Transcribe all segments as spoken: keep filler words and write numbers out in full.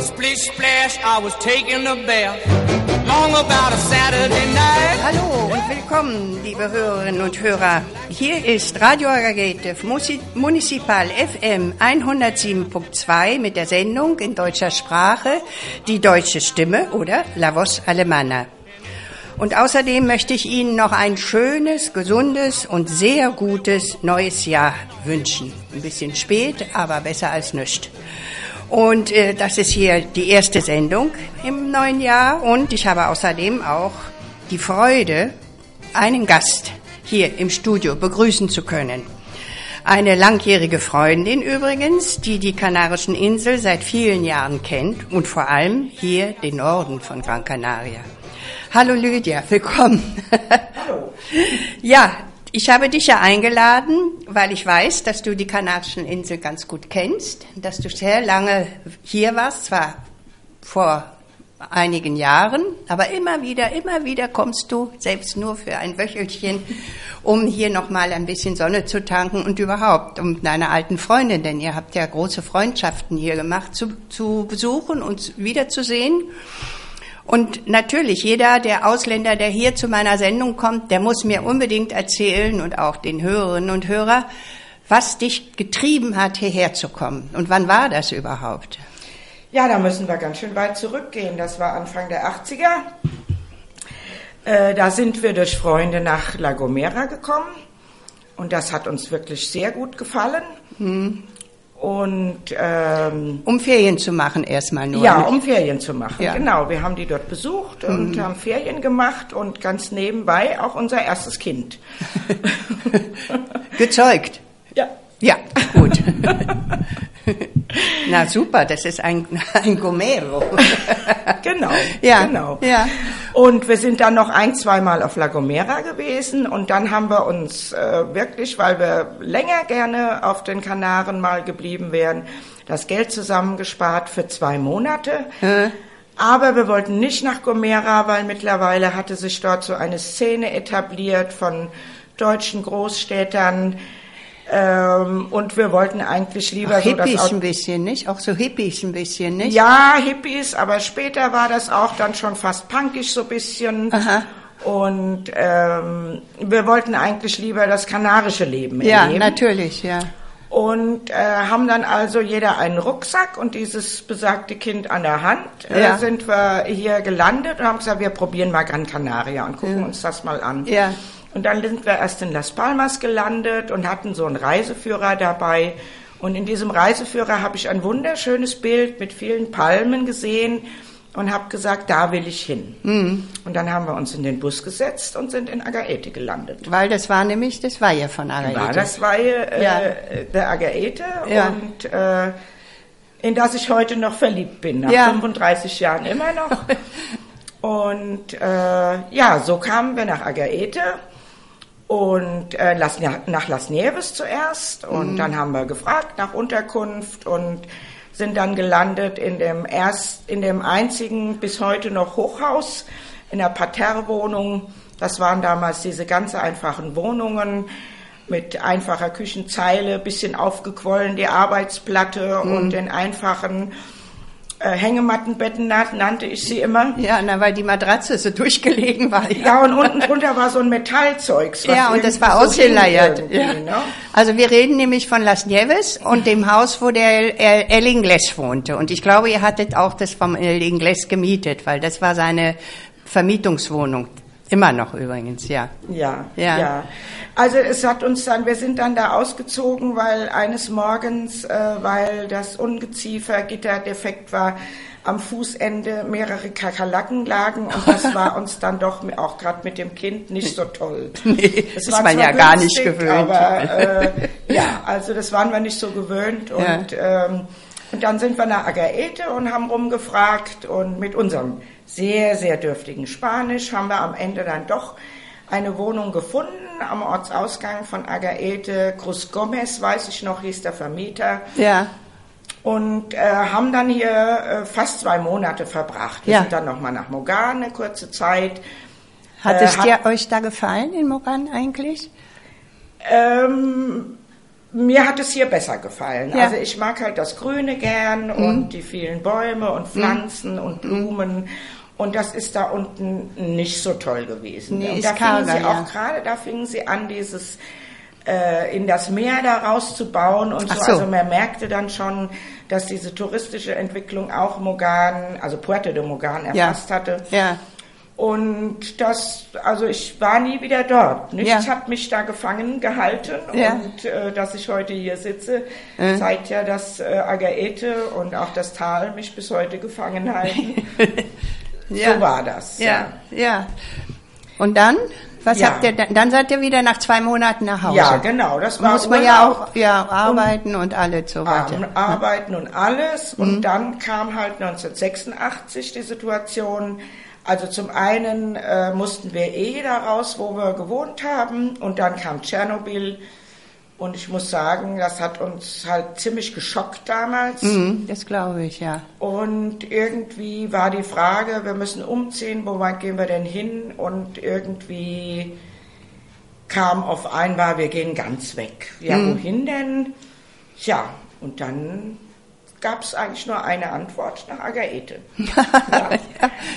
Splish splash, I was taking a bath. Long about a Saturday night. Hallo und willkommen, liebe Hörerinnen und Hörer. Hier ist Radio Agagete, Municipal F M ciento siete punto dos mit der Sendung in deutscher Sprache, die deutsche Stimme oder La Voz Alemana. Und außerdem möchte ich Ihnen noch ein schönes, gesundes und sehr gutes neues Jahr wünschen. Ein bisschen spät, aber besser als nichts. Und äh, das ist hier die erste Sendung im neuen Jahr und ich habe außerdem auch die Freude, einen Gast hier im Studio begrüßen zu können. Eine langjährige Freundin übrigens, die die Kanarischen Inseln seit vielen Jahren kennt und vor allem hier den Norden von Gran Canaria. Hallo Lydia, willkommen. Hallo. Ja, ich habe dich ja eingeladen, weil ich weiß, dass du die Kanarischen Inseln ganz gut kennst, dass du sehr lange hier warst, zwar vor einigen Jahren, aber immer wieder, immer wieder kommst du, selbst nur für ein Wöchelchen, um hier nochmal ein bisschen Sonne zu tanken und überhaupt, um deine alten Freundin, denn ihr habt ja große Freundschaften hier gemacht, zu, zu besuchen und wiederzusehen. Und natürlich, jeder der Ausländer, der hier zu meiner Sendung kommt, der muss mir unbedingt erzählen und auch den Hörerinnen und Hörer, was dich getrieben hat, hierher zu kommen. Und wann war das überhaupt? Ja, da müssen wir ganz schön weit zurückgehen. Das war Anfang der achtziger. Äh, da sind wir durch Freunde nach La Gomera gekommen. Und das hat uns wirklich sehr gut gefallen. Hm. Und, ähm, um Ferien zu machen erstmal nur. Ja, um Ferien zu machen, ja. Genau. Wir haben die dort besucht und mhm. haben Ferien gemacht und ganz nebenbei auch unser erstes Kind. Gezeugt? Ja. Ja, gut. Na super, das ist ein, ein Gomero. Genau, ja, genau. Ja. Und wir sind dann noch ein, zweimal auf La Gomera gewesen und dann haben wir uns äh, wirklich, weil wir länger gerne auf den Kanaren mal geblieben wären, das Geld zusammengespart für zwei Monate. Hm. Aber wir wollten nicht nach Gomera, weil mittlerweile hatte sich dort so eine Szene etabliert von deutschen Großstädtern, Ähm, und wir wollten eigentlich lieber Ach, so Hippies das auch, ein bisschen, nicht? Auch so Hippies ein bisschen, nicht? Ja, Hippies, aber später war das auch dann schon fast punkisch so ein bisschen. Aha. Und ähm, wir wollten eigentlich lieber das kanarische Leben ja, erleben. Ja, natürlich, ja. Und äh, haben dann also jeder einen Rucksack und dieses besagte Kind an der Hand äh, ja. sind wir hier gelandet und haben gesagt, wir probieren mal Gran Canaria und gucken ja. uns das mal an. Ja. Und dann sind wir erst in Las Palmas gelandet und hatten so einen Reiseführer dabei. Und in diesem Reiseführer habe ich ein wunderschönes Bild mit vielen Palmen gesehen und habe gesagt, da will ich hin. Mhm. Und dann haben wir uns in den Bus gesetzt und sind in Agaete gelandet. Weil das war nämlich das Weihe von Agaete. War das Weihe äh, ja. der Agaete ja. und äh, in das ich heute noch verliebt bin, nach ja. fünfunddreißig Jahren immer noch. Und äh, ja, so kamen wir nach Agaete. Und äh, nach Las Nieves zuerst und mhm. dann haben wir gefragt nach Unterkunft und sind dann gelandet in dem erst in dem einzigen bis heute noch Hochhaus, in der Parterrewohnung. Das waren damals diese ganz einfachen Wohnungen mit einfacher Küchenzeile, bisschen aufgequollen die Arbeitsplatte mhm. und den einfachen Hängemattenbetten nannte ich sie immer. Ja, na, weil die Matratze so durchgelegen war. Ja, ja und unten drunter war so ein Metallzeugs. Was ja, und das war so ausgeleiert. Ja. Ne? Also wir reden nämlich von Las Nieves und dem Haus, wo der El, El Inglés wohnte. Und ich glaube, ihr hattet auch das vom El Inglés gemietet, weil das war seine Vermietungswohnung. Immer noch übrigens, ja. Ja, ja. ja. Also es hat uns dann, wir sind dann da ausgezogen, weil eines Morgens, äh, weil das Ungeziefergitter defekt war, am Fußende mehrere Kakerlaken lagen und das war uns dann doch auch gerade mit dem Kind nicht so toll. Nee, das ist man ja günstig, gar nicht gewöhnt. Aber äh, ja, also das waren wir nicht so gewöhnt und ja. ähm, Und dann sind wir nach Agaete und haben rumgefragt und mit unserem sehr, sehr dürftigen Spanisch haben wir am Ende dann doch eine Wohnung gefunden am Ortsausgang von Agaete. Cruz Gómez, weiß ich noch, hieß der Vermieter. Ja. Und äh, haben dann hier äh, fast zwei Monate verbracht. Wir ja. sind dann nochmal nach Mogán eine kurze Zeit. Hat äh, es dir hat, euch da gefallen in Mogán eigentlich? Ähm... Mir hat es hier besser gefallen. Ja. Also ich mag halt das Grüne gern und mhm. die vielen Bäume und Pflanzen mhm. und Blumen. Und das ist da unten nicht so toll gewesen. Nee, und da fingen sie ja. auch gerade, da fingen sie an, dieses äh, in das Meer da rauszubauen und so. so. Also man merkte dann schon, dass diese touristische Entwicklung auch Mogán, also Puerto de Mogán erfasst ja. hatte. Ja. Und das, also ich war nie wieder dort. Nichts ja. hat mich da gefangen gehalten ja. und äh, dass ich heute hier sitze, äh. zeigt ja, dass äh, Agaete und auch das Tal mich bis heute gefangen halten. ja. So war das. Ja, ja. ja. Und dann? Was ja. habt ihr dann, dann seid ihr wieder nach zwei Monaten nach Hause. Ja, genau. Das war muss man ja auch ja, arbeiten und, und alles so weiter. Arbeiten und alles. Mhm. Und dann kam halt neunzehnhundertsechsundachtzig die Situation. Also zum einen äh, mussten wir eh da raus, wo wir gewohnt haben, und dann kam Tschernobyl und ich muss sagen, das hat uns halt ziemlich geschockt damals. Mm, das glaube ich, ja. Und irgendwie war die Frage, wir müssen umziehen, wo weit gehen wir denn hin? Und irgendwie kam auf einmal, wir gehen ganz weg. Ja, mm. wohin denn? Tja, und dann gab es eigentlich nur eine Antwort, nach Agaete. Ja. ja,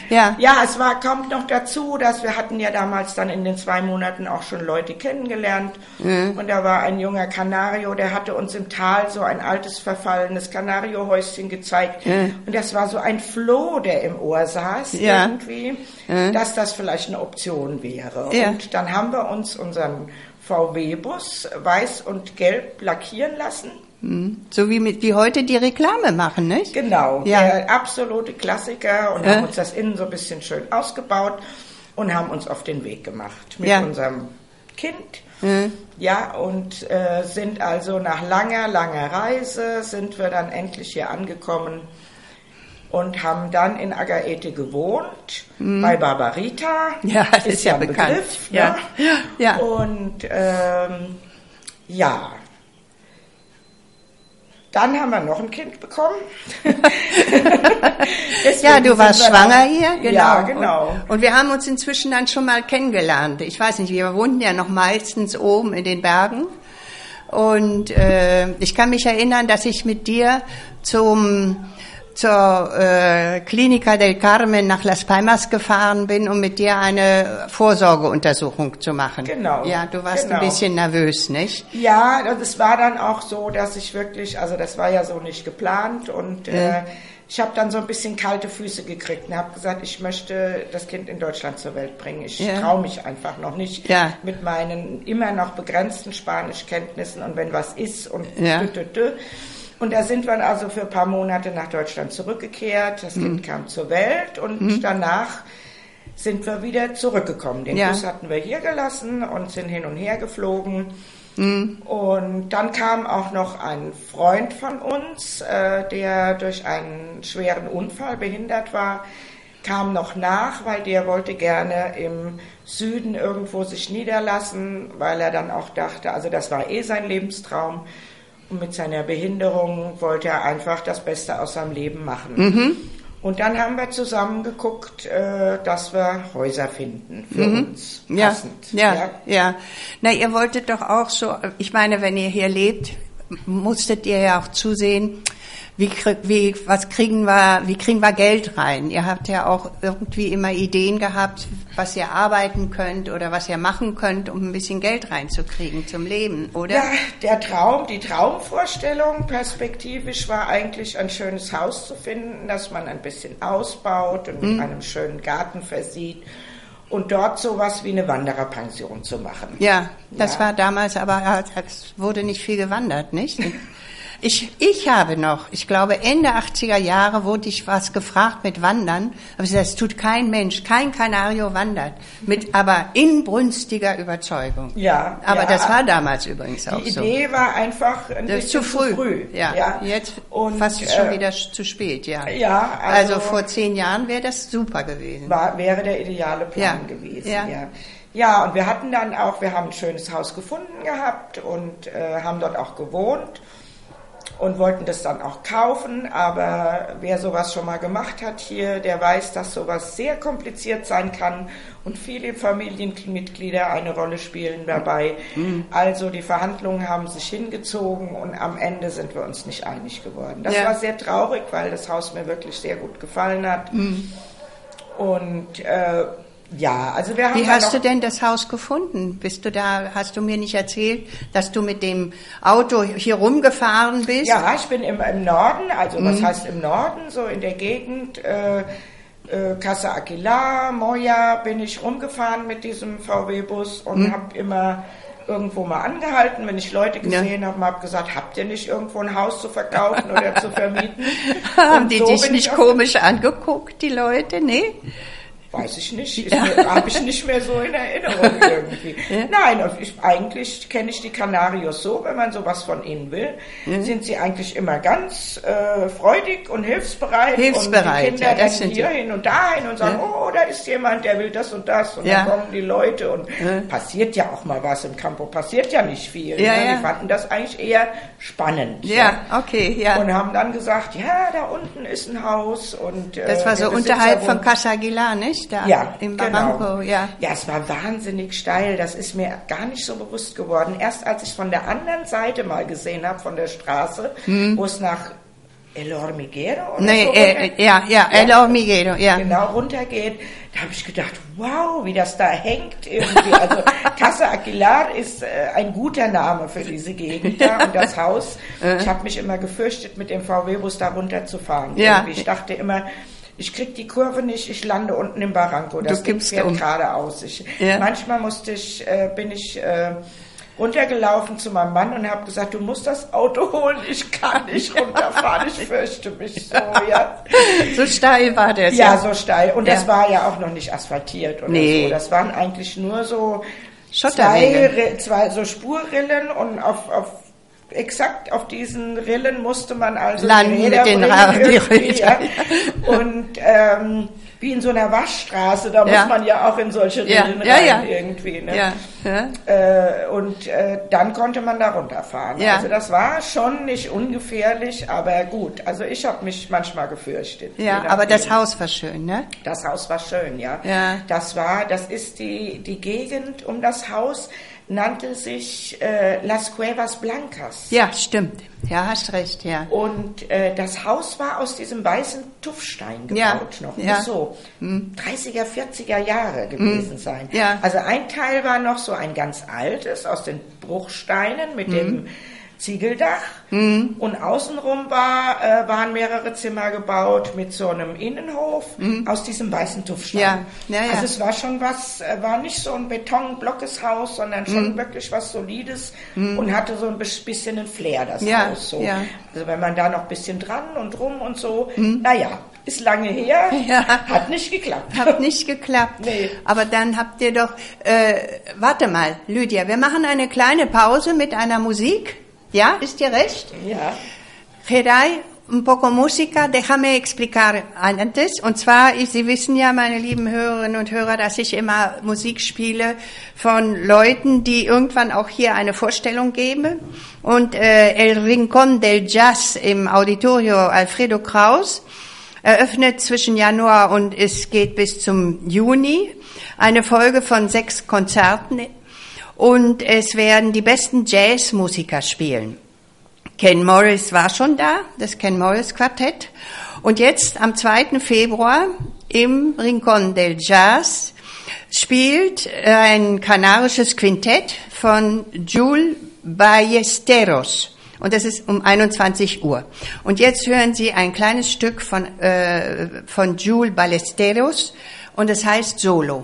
ja. ja, es war, kommt noch dazu, dass wir hatten ja damals dann in den zwei Monaten auch schon Leute kennengelernt. Mhm. Und da war ein junger Kanario, der hatte uns im Tal so ein altes, verfallenes Kanariohäuschen gezeigt. Mhm. Und das war so ein Floh, der im Ohr saß ja. irgendwie, mhm. dass das vielleicht eine Option wäre. Ja. Und dann haben wir uns unseren V W-Bus weiß und gelb lackieren lassen. So wie mit, wie heute die Reklame machen, nicht? Genau, ja. der absolute Klassiker und äh. haben uns das innen so ein bisschen schön ausgebaut und haben uns auf den Weg gemacht mit ja. unserem Kind. Äh. Ja, und äh, sind also nach langer, langer Reise, sind wir dann endlich hier angekommen und haben dann in Agaete gewohnt, mm. bei Barbarita. Ja, das ist, ist ja bekannt. Begriff, ja. Ne? Ja. Und ähm, ja... Dann haben wir noch ein Kind bekommen. ja, du warst schwanger noch, hier, genau. Ja, genau. Und, und wir haben uns inzwischen dann schon mal kennengelernt. Ich weiß nicht, wir wohnten ja noch meistens oben in den Bergen. Und äh, ich kann mich erinnern, dass ich mit dir zum zur äh, Clinica del Carmen nach Las Palmas gefahren bin, um mit dir eine Vorsorgeuntersuchung zu machen. Genau. Ja, du warst genau. ein bisschen nervös, nicht? Ja, das war dann auch so, dass ich wirklich, also das war ja so nicht geplant und mhm. äh, ich habe dann so ein bisschen kalte Füße gekriegt und habe gesagt, ich möchte das Kind in Deutschland zur Welt bringen. Ich ja. traue mich einfach noch nicht ja. mit meinen immer noch begrenzten Spanischkenntnissen und wenn was ist und ja. dü, dü, dü. Und da sind wir also für ein paar Monate nach Deutschland zurückgekehrt. Das Kind mhm. kam zur Welt und mhm. danach sind wir wieder zurückgekommen. Den ja. Bus hatten wir hier gelassen und sind hin und her geflogen. Mhm. Und dann kam auch noch ein Freund von uns, äh, der durch einen schweren Unfall behindert war, kam noch nach, weil der wollte gerne im Süden irgendwo sich niederlassen, weil er dann auch dachte, also das war eh sein Lebenstraum. Und mit seiner Behinderung wollte er einfach das Beste aus seinem Leben machen. Mhm. Und dann haben wir zusammen geguckt, äh, dass wir Häuser finden für mhm. uns, passend. Ja, ja, ja. Na, ihr wolltet doch auch so, ich meine, wenn ihr hier lebt, musstet ihr ja auch zusehen, wie, wie, was kriegen wir, wie kriegen wir Geld rein? Ihr habt ja auch irgendwie immer Ideen gehabt, was ihr arbeiten könnt oder was ihr machen könnt, um ein bisschen Geld reinzukriegen zum Leben, oder? Ja, der Traum, die Traumvorstellung perspektivisch war eigentlich ein schönes Haus zu finden, das man ein bisschen ausbaut und mit mhm. einem schönen Garten versieht. Und dort sowas wie eine Wandererpension zu machen. Ja, das ja. war damals, aber es wurde nicht viel gewandert, nicht? Ich, ich habe noch, ich glaube Ende achtziger Jahre wurde ich was gefragt mit Wandern. Aber ich gesagt, das tut kein Mensch, kein Canario wandert. Mit aber inbrünstiger Überzeugung. Ja. Aber ja, das war damals übrigens auch so. Die Idee so. war einfach ein das bisschen zu früh. Zu früh. Ja. ja. Jetzt Und, fast äh, schon wieder zu spät, ja. Ja. Also, also vor zehn Jahren wäre das super gewesen. War, wäre der ideale Plan ja. gewesen, ja. ja. Ja, und wir hatten dann auch, wir haben ein schönes Haus gefunden gehabt und äh, haben dort auch gewohnt und wollten das dann auch kaufen, aber wer sowas schon mal gemacht hat hier, der weiß, dass sowas sehr kompliziert sein kann und viele Familienmitglieder eine Rolle spielen dabei. Mhm. Also die Verhandlungen haben sich hingezogen und am Ende sind wir uns nicht einig geworden. Das ja. war sehr traurig, weil das Haus mir wirklich sehr gut gefallen hat. Mhm. Und äh, ja, also wir haben Wie hast du denn das Haus gefunden? Bist du da, hast du mir nicht erzählt, dass du mit dem Auto hier rumgefahren bist? Ja, ich bin im, im Norden, also mhm. was heißt im Norden, so in der Gegend, äh, äh, Casa Aguilar, Moya, bin ich rumgefahren mit diesem V W-Bus und mhm. habe immer irgendwo mal angehalten, wenn ich Leute gesehen ja. habe, habe gesagt, habt ihr nicht irgendwo ein Haus zu verkaufen oder zu vermieten? Haben die so dich nicht komisch angeguckt, die Leute, nee? Weiß ich nicht, ja. habe ich nicht mehr so in Erinnerung irgendwie. Ja. Nein, ich, eigentlich kenne ich die Kanarios so, wenn man sowas von ihnen will, mhm. sind sie eigentlich immer ganz äh, freudig und hilfsbereit. Hilfsbereit, und die Kinder ja, das sind hier hin und dahin und sagen, ja. oh, da ist jemand, der will das und das. Und ja. dann kommen die Leute und ja. passiert ja auch mal was im Campo, passiert ja nicht viel. Ja, ne? ja. Die fanden das eigentlich eher spannend. Ja, ja. okay, ja. Und haben dann gesagt, ja, da unten ist ein Haus. Und äh, das war so unterhalb von Casa Aguilar, nicht? Da ja, im Barranco, genau. ja. Ja, es war wahnsinnig steil, das ist mir gar nicht so bewusst geworden. Erst als ich es von der anderen Seite mal gesehen habe, von der Straße, hm. wo es nach El Hormiguero oder nee, so äh, ja, ja, ja, El Hormiguero, ja. Genau, runtergeht, da habe ich gedacht, wow, wie das da hängt irgendwie. Also Casa Aguilar ist äh, ein guter Name für diese Gegend da und das Haus. Ich habe mich immer gefürchtet, mit dem V W-Bus da runterzufahren. Ja. Ich dachte immer, ich krieg die Kurve nicht, ich lande unten im Barranco. Das Ding fährt um. geradeaus. Ich, ja. Manchmal musste ich, äh, bin ich äh, runtergelaufen zu meinem Mann und habe gesagt, du musst das Auto holen, ich kann nicht runterfahren, ich fürchte mich so. Ja. So steil war das. Ja, ja. so steil. Und ja. das war ja auch noch nicht asphaltiert oder nee. so. Das waren eigentlich nur so zwei, zwei so Spurrillen und auf, auf exakt auf diesen Rillen musste man also Landen, die Räder den Räder, ja. und ähm, wie in so einer Waschstraße, da ja. muss man ja auch in solche Rillen ja. rein ja, ja. irgendwie. Ne? Ja. Ja. Äh, und äh, dann konnte man da runterfahren. Ja. Also das war schon nicht ungefährlich, aber gut. Also ich habe mich manchmal gefürchtet. Ja, aber das Haus war schön, ne? Das Haus war schön, ja. ja. Das war, das ist die die Gegend um das Haus. Nannte sich äh, Las Cuevas Blancas. Ja, stimmt. Ja, hast recht, ja. Und äh, das Haus war aus diesem weißen Tuffstein gebaut ja, noch. Ja. Muss so hm. dreißiger, vierziger Jahre gewesen hm. sein. Ja. Also ein Teil war noch so ein ganz altes, aus den Bruchsteinen mit hm. dem Ziegeldach. Mhm. Und außenrum war, äh, waren mehrere Zimmer gebaut mit so einem Innenhof mhm. aus diesem weißen Tuffstein. Ja. Ja, ja. Also es war schon was, war nicht so ein betonblockes Haus, sondern schon mhm. wirklich was Solides mhm. und hatte so ein bisschen einen Flair, das ja. Haus. So. Ja. Also wenn man da noch ein bisschen dran und rum und so, mhm. naja, ist lange her, ja. hat nicht geklappt. Hat nicht geklappt. Nee. Aber dann habt ihr doch, äh, warte mal, Lydia, wir machen eine kleine Pause mit einer Musik. ¿Ya? ¿Es dir recht? Ja. Geray, un poco música, déjame explicar antes. Und zwar, ich, Sie wissen ja, meine lieben Hörerinnen und Hörer, dass ich immer Musik spiele von Leuten, die irgendwann auch hier eine Vorstellung geben. Und äh, El Rincón del Jazz im Auditorio Alfredo Kraus eröffnet zwischen Januar und es geht bis zum Juni eine Folge von sechs Konzerten. Und es werden die besten Jazzmusiker spielen. Ken Morris war schon da, das Ken Morris Quartett. Und jetzt am zweiten Februar im Rincón del Jazz spielt ein kanarisches Quintett von Jul Ballesteros. Und das ist um einundzwanzig Uhr. Und jetzt hören Sie ein kleines Stück von, äh, von Jul Ballesteros und es heißt Solo.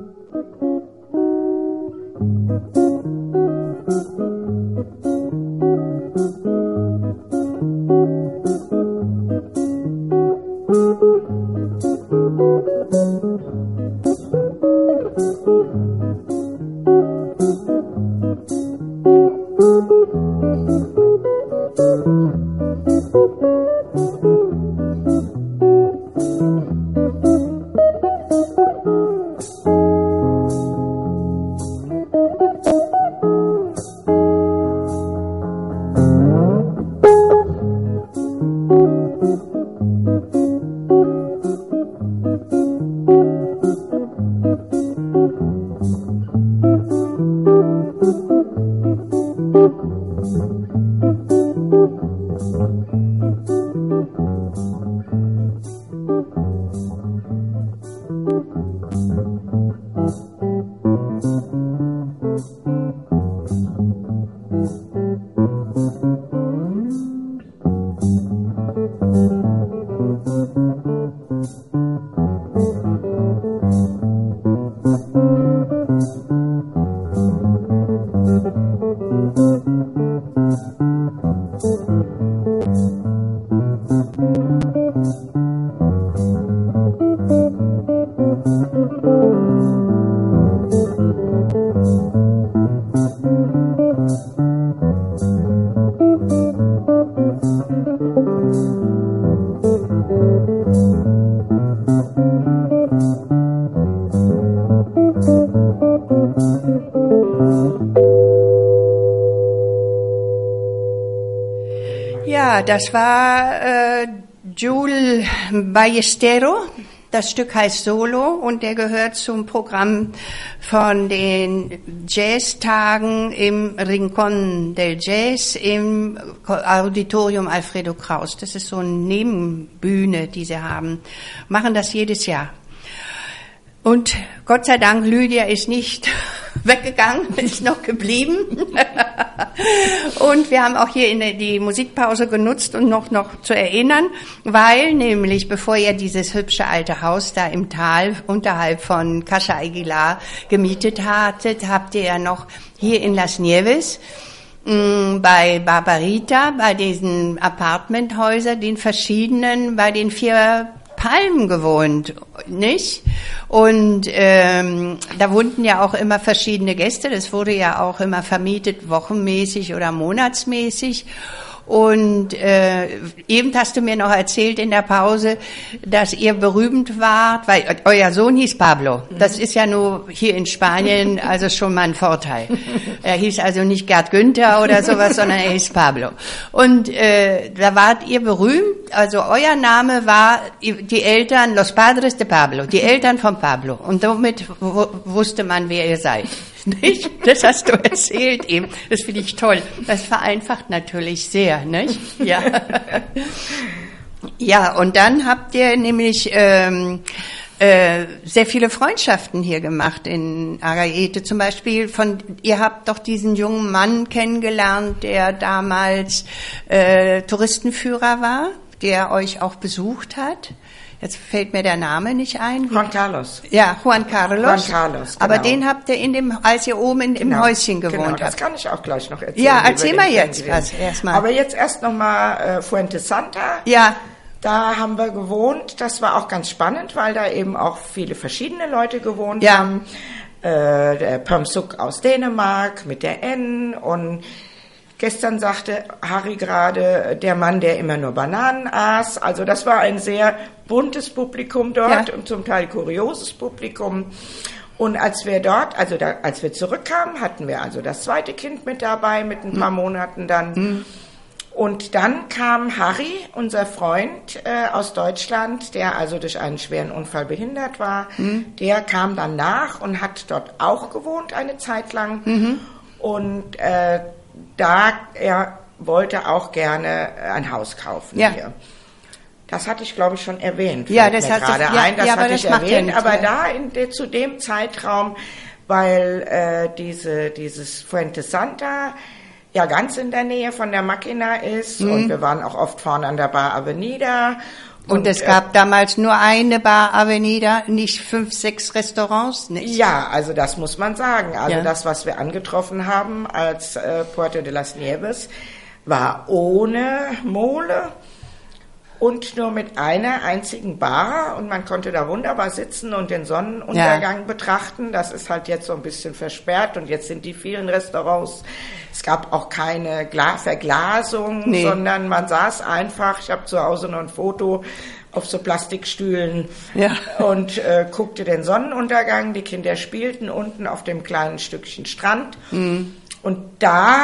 Ja, das war äh, Jul Ballestero. Das Stück heißt Solo und der gehört zum Programm von den Jazztagen im Rincón del Jazz im Auditorium Alfredo Kraus. Das ist so eine Nebenbühne, die sie haben. Machen das jedes Jahr. Und Gott sei Dank, Lydia ist nicht weggegangen, ist noch geblieben. Und wir haben auch hier in der, die Musikpause genutzt, um noch, noch zu erinnern, weil nämlich, bevor ihr dieses hübsche alte Haus da im Tal unterhalb von Casa Aguilar gemietet hattet, habt ihr ja noch hier in Las Nieves bei Barbarita, bei diesen Apartmenthäusern, den verschiedenen, bei den vier Palmen gewohnt, nicht? Und ähm, da wohnten ja auch immer verschiedene Gäste, das wurde ja auch immer vermietet, wochenmäßig oder monatsmäßig. Und äh, eben hast du mir noch erzählt in der Pause, dass ihr berühmt wart, weil euer Sohn hieß Pablo. Das ist ja nur hier in Spanien also schon mal ein Vorteil. Er hieß also nicht Gerd Günther oder sowas, sondern er hieß Pablo. Und äh, da wart ihr berühmt, also euer Name war die Eltern, los padres de Pablo, die Eltern von Pablo. Und damit w- wusste man, wer ihr seid. Nicht? Das hast du erzählt eben. Das finde ich toll. Das vereinfacht natürlich sehr, nicht? Ja. Ja, und dann habt ihr nämlich ähm, äh, sehr viele Freundschaften hier gemacht in Agaete zum Beispiel. Von, ihr habt doch diesen jungen Mann kennengelernt, der damals äh, Touristenführer war, der euch auch besucht hat. Jetzt fällt mir der Name nicht ein. Juan Carlos. Ja, Juan Carlos. Juan Carlos, genau. Aber den habt ihr, in dem, als ihr oben in, genau, im Häuschen gewohnt genau, habt. Das kann ich auch gleich noch erzählen. Ja, erzähl mal jetzt was erstmal. Aber jetzt erst nochmal äh, Fuente Santa. Ja. Da haben wir gewohnt. Das war auch ganz spannend, weil da eben auch viele verschiedene Leute gewohnt ja. haben. Äh, der Pamsuk aus Dänemark mit der N und... Gestern sagte Harry gerade, der Mann, der immer nur Bananen aß. Also das war ein sehr buntes Publikum dort ja. und zum Teil kurioses Publikum. Und als wir dort, also da, als wir zurückkamen, hatten wir also das zweite Kind mit dabei, mit ein paar mhm. Monaten dann. Mhm. Und dann kam Harry, unser Freund äh, aus Deutschland, der also durch einen schweren Unfall behindert war. Mhm. Der kam dann nach und hat dort auch gewohnt eine Zeit lang. Mhm. Und... Äh, Da, er wollte auch gerne ein Haus kaufen ja. hier. Das hatte ich, glaube ich, schon erwähnt. Ja, das hat gerade das, ein, ja, das ja, hatte aber ich das erwähnt. Ja aber da in de, zu dem Zeitraum, weil äh, diese, dieses Fuente Santa ja ganz in der Nähe von der Machina ist mhm. und wir waren auch oft vorne an der Bar Avenida. Und, und es gab äh, damals nur eine Bar Avenida, nicht fünf, sechs Restaurants, nicht? Ja, also das muss man sagen. Also ja. das, was wir angetroffen haben als äh, Puerto de las Nieves, war ohne Mole und nur mit einer einzigen Bar. Und man konnte da wunderbar sitzen und den Sonnenuntergang ja. betrachten. Das ist halt jetzt so ein bisschen versperrt und jetzt sind die vielen Restaurants. Es gab auch keine Gla- Verglasung, nee. sondern man saß einfach, ich habe zu Hause noch ein Foto, auf so Plastikstühlen ja. und äh, guckte den Sonnenuntergang. Die Kinder spielten unten auf dem kleinen Stückchen Strand. Mhm. Und da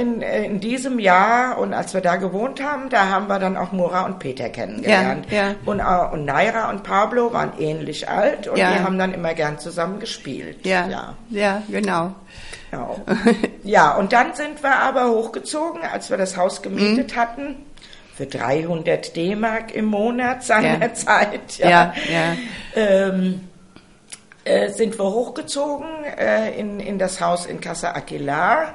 in, in diesem Jahr und als wir da gewohnt haben, da haben wir dann auch Mura und Peter kennengelernt. Ja, ja. Und, uh, und Naira und Pablo waren ähnlich alt und ja. die haben dann immer gern zusammen gespielt. Ja, ja, ja genau. Genau. Ja, und dann sind wir aber hochgezogen, als wir das Haus gemietet mhm. hatten, für dreihundert D-Mark im Monat seinerzeit. Ja, ja. ja, ja. Ähm, äh, sind wir hochgezogen äh, in, in das Haus in Casa Aguilar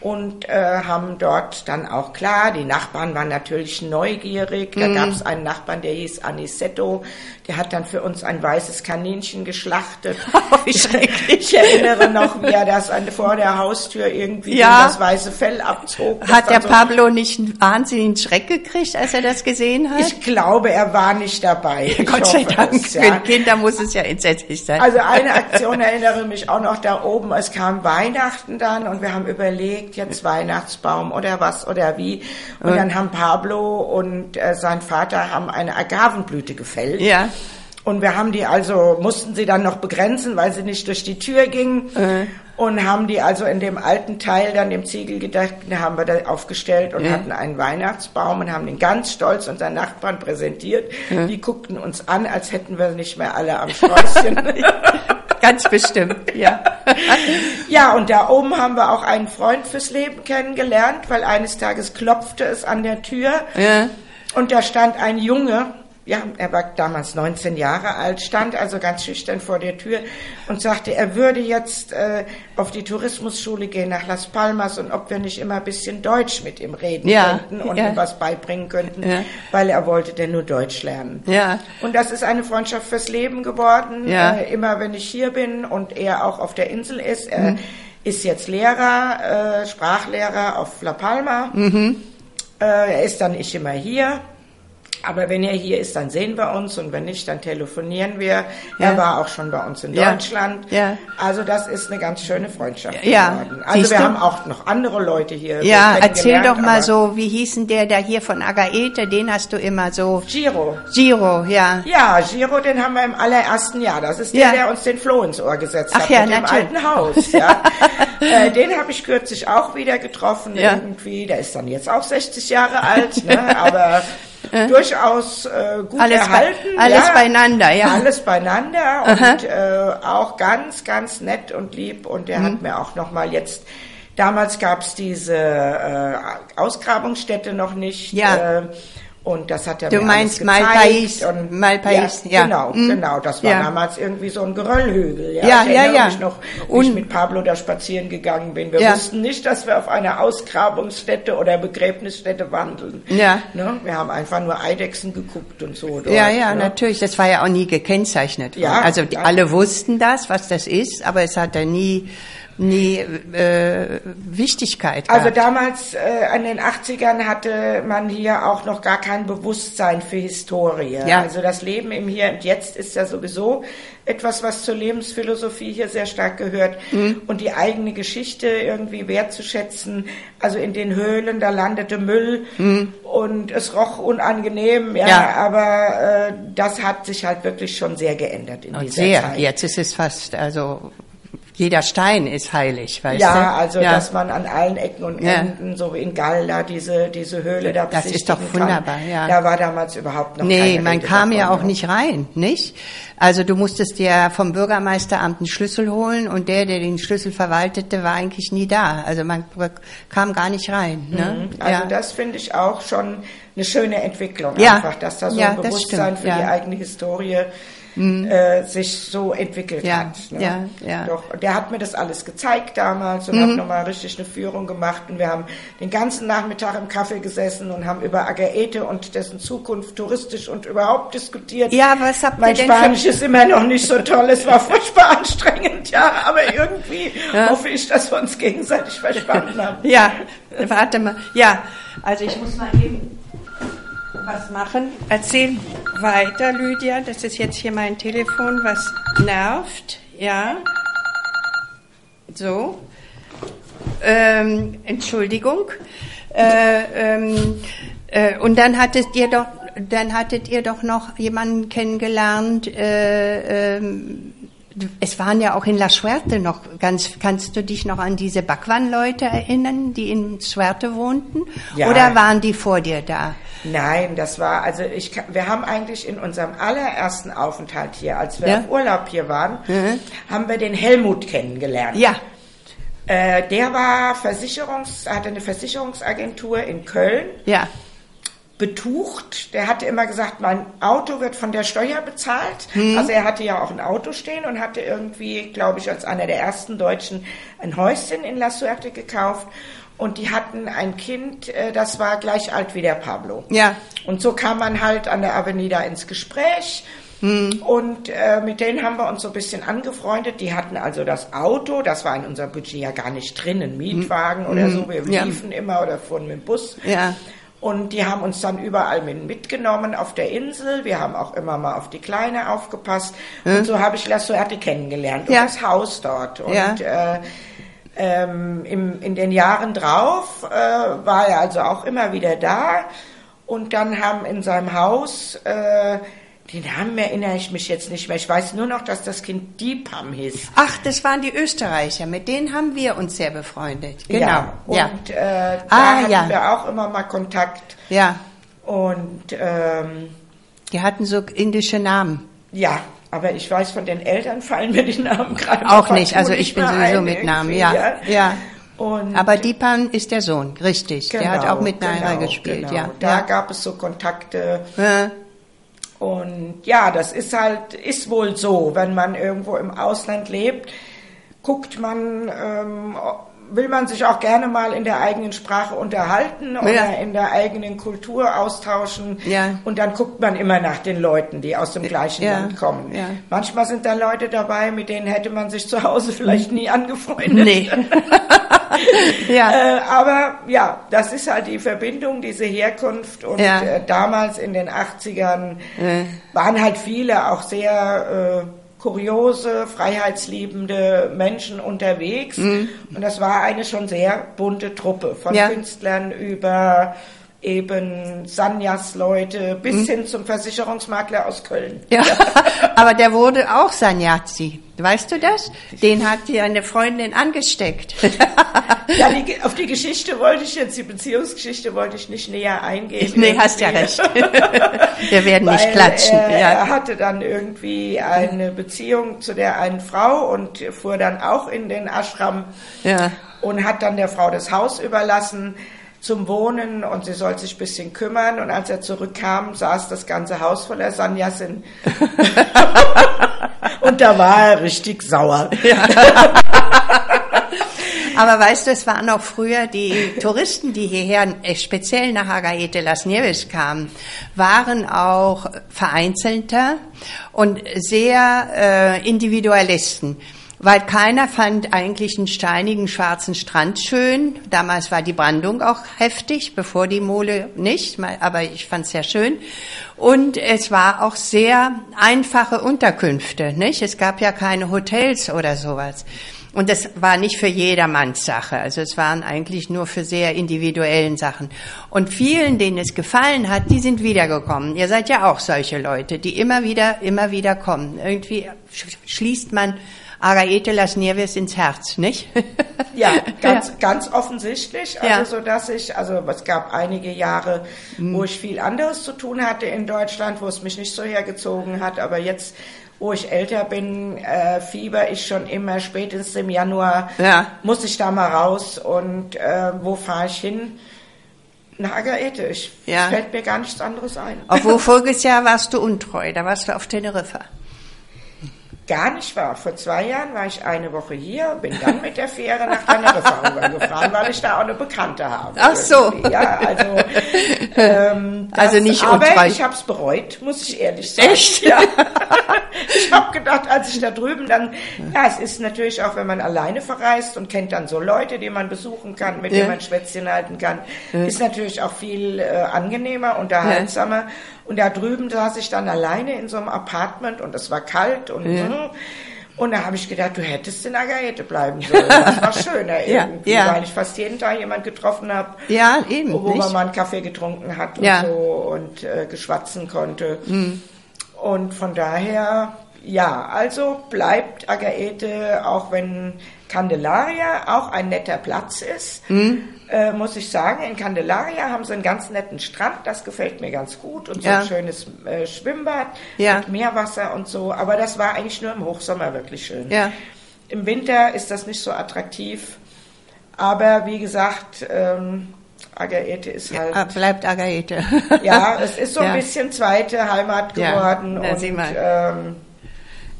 und äh, haben dort dann auch, klar, die Nachbarn waren natürlich neugierig. Da mhm. gab es einen Nachbarn, der hieß Aniceto, der hat dann für uns ein weißes Kaninchen geschlachtet. Oh, wie schrecklich. Ich erinnere noch, wie er das an, vor der Haustür irgendwie ja. das weiße Fell abzog. Hat der so Pablo nicht einen wahnsinnigen Schreck gekriegt, als er das gesehen hat? Ich glaube, er war nicht dabei. Ich Gott sei Dank, es, ja. für die Kinder muss es ja entsetzlich sein. Also eine Aktion erinnere mich auch noch da oben. Es kam Weihnachten dann und wir haben überlegt, jetzt Weihnachtsbaum oder was oder wie. Und dann haben Pablo und äh, sein Vater haben eine Agavenblüte gefällt. Ja. Und wir haben die also, mussten sie dann noch begrenzen, weil sie nicht durch die Tür gingen. Äh. Und haben die also in dem alten Teil, dann dem Ziegelgedeckten, haben wir da aufgestellt und ja. hatten einen Weihnachtsbaum und haben den ganz stolz unseren Nachbarn präsentiert. Ja. Die guckten uns an, als hätten wir nicht mehr alle am Sträußchen. Ganz bestimmt, ja. Ja, und da oben haben wir auch einen Freund fürs Leben kennengelernt, weil eines Tages klopfte es an der Tür. Ja. Und da stand ein Junge, ja, er war damals neunzehn Jahre alt, stand also ganz schüchtern vor der Tür und sagte, er würde jetzt äh, auf die Tourismusschule gehen nach Las Palmas und ob wir nicht immer ein bisschen Deutsch mit ihm reden ja, könnten und ja. ihm was beibringen könnten, ja. weil er wollte denn nur Deutsch lernen. Ja. Und das ist eine Freundschaft fürs Leben geworden, ja. äh, immer wenn ich hier bin und er auch auf der Insel ist. Er mhm. ist jetzt Lehrer, äh, Sprachlehrer auf La Palma, mhm. äh, er ist dann ich immer hier. Aber wenn er hier ist, dann sehen wir uns und wenn nicht, dann telefonieren wir. Ja. Er war auch schon bei uns in ja. Deutschland. Ja. Also das ist eine ganz schöne Freundschaft ja. geworden. Also Siehst wir du? haben auch noch andere Leute hier. Ja, erzähl doch mal so, wie hießen der da hier von Agaete, den hast du immer so... Giro. Giro, ja. Ja, Giro, den haben wir im allerersten Jahr. Das ist der, ja. der uns den Floh ins Ohr gesetzt Ach hat ja, mit natürlich. dem alten Haus. Ja. äh, den habe ich kürzlich auch wieder getroffen ja. irgendwie. Der ist dann jetzt auch sechzig Jahre alt, ne? aber... Äh? Durchaus äh, gut alles erhalten. Bei, alles ja. beieinander, ja. Alles beieinander und äh, auch ganz, ganz nett und lieb. Und der mhm. hat mir auch nochmal jetzt, damals gab es diese äh, Ausgrabungsstätte noch nicht. Ja. Äh, und das hat er du mir meinst Malpais, und Malpais, ja, ja. Genau, mhm. genau. Das war ja. damals irgendwie so ein Geröllhügel. Ja, ja, ich erinnere ja, ja. mich noch, wie und ich mit Pablo da spazieren gegangen bin. Wir ja. wussten nicht, dass wir auf eine Ausgrabungsstätte oder Begräbnisstätte wandeln. Ja. Ne? Wir haben einfach nur Eidechsen geguckt und so. Dort, ja, ja, ne? natürlich. Das war ja auch nie gekennzeichnet. Ja, also die, ja. alle wussten das, was das ist, aber es hat ja nie... Nee, äh, Wichtigkeit. Also gehabt. damals äh, in den achtzigern hatte man hier auch noch gar kein Bewusstsein für Historie. Ja. Also das Leben im Hier und Jetzt ist ja sowieso etwas, was zur Lebensphilosophie hier sehr stark gehört. Mhm. Und die eigene Geschichte irgendwie wertzuschätzen. Also in den Höhlen, da landete Müll mhm. und es roch unangenehm. Ja, ja. Aber äh, das hat sich halt wirklich schon sehr geändert in und dieser sehr. Zeit. Jetzt ist es fast... also jeder Stein ist heilig, weißt ja, du? Ja, also ja. dass man an allen Ecken und Enden, ja. so in Galda, diese diese Höhle da besichtigen. Das ist doch wunderbar, kann. ja. Da war damals überhaupt noch nee, keine Nee, man Rede kam davon, ja auch nicht rein, nicht? Also du musstest dir vom Bürgermeisteramt einen Schlüssel holen und der, der den Schlüssel verwaltete, war eigentlich nie da. Also man kam gar nicht rein. Ne? Mhm. Also ja. das finde ich auch schon eine schöne Entwicklung, ja. einfach, dass da so ja, ein Bewusstsein für ja. die eigene Historie Mm. Äh, sich so entwickelt ja, hat. Ne? Ja, ja. Doch, der hat mir das alles gezeigt damals und mm. hat nochmal richtig eine Führung gemacht und wir haben den ganzen Nachmittag im Café gesessen und haben über Agaete und dessen Zukunft touristisch und überhaupt diskutiert. Ja, was habt ihr denn? Mein Spanisch ist immer noch nicht so toll, es war furchtbar anstrengend, ja, aber irgendwie ja. hoffe ich, dass wir uns gegenseitig verstanden haben. Ja, warte mal. Ja, also ich muss mal eben was machen. Erzähl weiter, Lydia. Das ist jetzt hier mein Telefon, was nervt. Ja. So. Ähm, Entschuldigung. Äh, ähm, äh, und dann hattet ihr doch, dann hattet ihr doch noch jemanden kennengelernt. Äh, ähm, es waren ja auch in La Suerte noch ganz, kannst du dich noch an diese Bakwan-Leute erinnern, die in Suerte wohnten? Ja. Oder waren die vor dir da? Nein, das war, also ich, wir haben eigentlich in unserem allerersten Aufenthalt hier, als wir ja. auf Urlaub hier waren, mhm. haben wir den Helmut kennengelernt. Ja. Äh, der war Versicherungs, hatte eine Versicherungsagentur in Köln. Ja. Betucht, der hatte immer gesagt, mein Auto wird von der Steuer bezahlt. Hm. Also er hatte ja auch ein Auto stehen und hatte irgendwie, glaube ich, als einer der ersten Deutschen ein Häuschen in La Suerte gekauft. Und die hatten ein Kind, das war gleich alt wie der Pablo. Ja. Und so kam man halt an der Avenida ins Gespräch. Hm. Und äh, mit denen haben wir uns so ein bisschen angefreundet. Die hatten also das Auto, das war in unserem Budget ja gar nicht drin, ein Mietwagen hm. oder so. Wir ja. liefen immer oder fuhren mit dem Bus. Ja. Und die haben uns dann überall mitgenommen auf der Insel. Wir haben auch immer mal auf die Kleine aufgepasst. Hm. Und so habe ich La Suerte kennengelernt ja. und das Haus dort. Und ja. äh, ähm, im, in den Jahren drauf äh, war er also auch immer wieder da. Und dann haben in seinem Haus... Äh, Den Namen erinnere ich mich jetzt nicht mehr. Ich weiß nur noch, dass das Kind Diepam hieß. Ach, das waren die Österreicher. Mit denen haben wir uns sehr befreundet. Genau. Ja, und ja. Äh, da ah, hatten ja. wir auch immer mal Kontakt. Ja. Und ähm, die hatten so indische Namen. Ja, aber ich weiß, von den Eltern fallen mir die Namen gerade auch nicht. Also ich bin sowieso mit Namen. Ja, ja. ja. Und aber Diepam ist der Sohn, richtig. Genau, der hat auch mit Naira genau, gespielt. Genau. Ja. Da ja. gab es so Kontakte. Ja. Und ja, das ist halt, ist wohl so, wenn man irgendwo im Ausland lebt, guckt man, ähm, will man sich auch gerne mal in der eigenen Sprache unterhalten oder ja. in der eigenen Kultur austauschen. Ja. Und dann guckt man immer nach den Leuten, die aus dem gleichen ja. Land kommen. Ja. Manchmal sind da Leute dabei, mit denen hätte man sich zu Hause vielleicht nie angefreundet. Nee. ja. Äh, aber ja, das ist halt die Verbindung, diese Herkunft. Und ja. äh, damals in den achtzigern ja. waren halt viele auch sehr äh, kuriose, freiheitsliebende Menschen unterwegs. Mhm. Und das war eine schon sehr bunte Truppe von ja. Künstlern über eben Sanyas-Leute bis mhm. hin zum Versicherungsmakler aus Köln. Ja, aber der wurde auch Sanyazi. Weißt du das? Den hat dir eine Freundin angesteckt. ja, die, auf die Geschichte wollte ich jetzt, die Beziehungsgeschichte wollte ich nicht näher eingehen. Nee, hast ja recht. Wir werden Weil nicht klatschen. Er, ja. er hatte dann irgendwie eine Beziehung zu der einen Frau und fuhr dann auch in den Ashram ja. und hat dann der Frau das Haus überlassen zum Wohnen und sie soll sich ein bisschen kümmern. Und als er zurückkam, saß das ganze Haus voller Sanyasin. Und da war er richtig sauer. Ja. Aber weißt du, es waren auch früher die Touristen, die hierher, speziell nach Agaete, Las Nieves kamen, waren auch vereinzelter und sehr äh, Individualisten. Weil keiner fand eigentlich einen steinigen schwarzen Strand schön. Damals war die Brandung auch heftig, bevor die Mole nicht, aber ich fand's sehr schön. Und es war auch sehr einfache Unterkünfte, nicht? Es gab ja keine Hotels oder sowas. Und das war nicht für jedermanns Sache. Also es waren eigentlich nur für sehr individuellen Sachen. Und vielen, denen es gefallen hat, die sind wiedergekommen. Ihr seid ja auch solche Leute, die immer wieder, immer wieder kommen. Irgendwie schließt man Agaete Las Nieves ins Herz, nicht? Ja, ganz, ja. ganz offensichtlich. Also ja. so dass ich, also es gab einige Jahre, hm. wo ich viel anderes zu tun hatte in Deutschland, wo es mich nicht so hergezogen hat. Aber jetzt, wo ich älter bin, äh, fieber ich schon immer spätestens im Januar. Ja. Muss ich da mal raus und äh, wo fahre ich hin? Nach Agaete. Ich ja. fällt mir gar nichts anderes ein. Obwohl voriges Jahr warst du untreu. Da warst du auf Teneriffa. Gar nicht war. Vor zwei Jahren war ich eine Woche hier, bin dann mit der Fähre nach Teneriffa rübergefahren, weil ich da auch eine Bekannte habe. Ach so. Ja, also, ähm, das, also nicht aber untreu. Ich habe es bereut, muss ich ehrlich sagen. Echt? Ja. Ich habe gedacht, als ich da drüben dann, ja, es ist natürlich auch, wenn man alleine verreist und kennt dann so Leute, die man besuchen kann, mit ja. denen man Schwätzchen halten kann, ja. ist natürlich auch viel äh, angenehmer, unterhaltsamer. Ja. Und da drüben saß ich dann alleine in so einem Apartment und es war kalt und ja. und da habe ich gedacht, du hättest in Agaete bleiben sollen. Das war schöner irgendwie, ja, ja. weil ich fast jeden Tag jemand getroffen habe, ja, eben, wo nicht? Man mal einen Kaffee getrunken hat und ja. so und äh, geschwatzen konnte. Mhm. Und von daher, ja, also bleibt Agaete, auch wenn Candelaria auch ein netter Platz ist, mhm. äh, muss ich sagen, in Candelaria haben sie einen ganz netten Strand, das gefällt mir ganz gut und so ja. ein schönes äh, Schwimmbad ja. mit Meerwasser und so, aber das war eigentlich nur im Hochsommer wirklich schön. Ja. Im Winter ist das nicht so attraktiv, aber wie gesagt, ähm, Agaete ist halt... Ja, bleibt Agaete. ja, es ist so ein ja. bisschen zweite Heimat geworden ja. Ja, und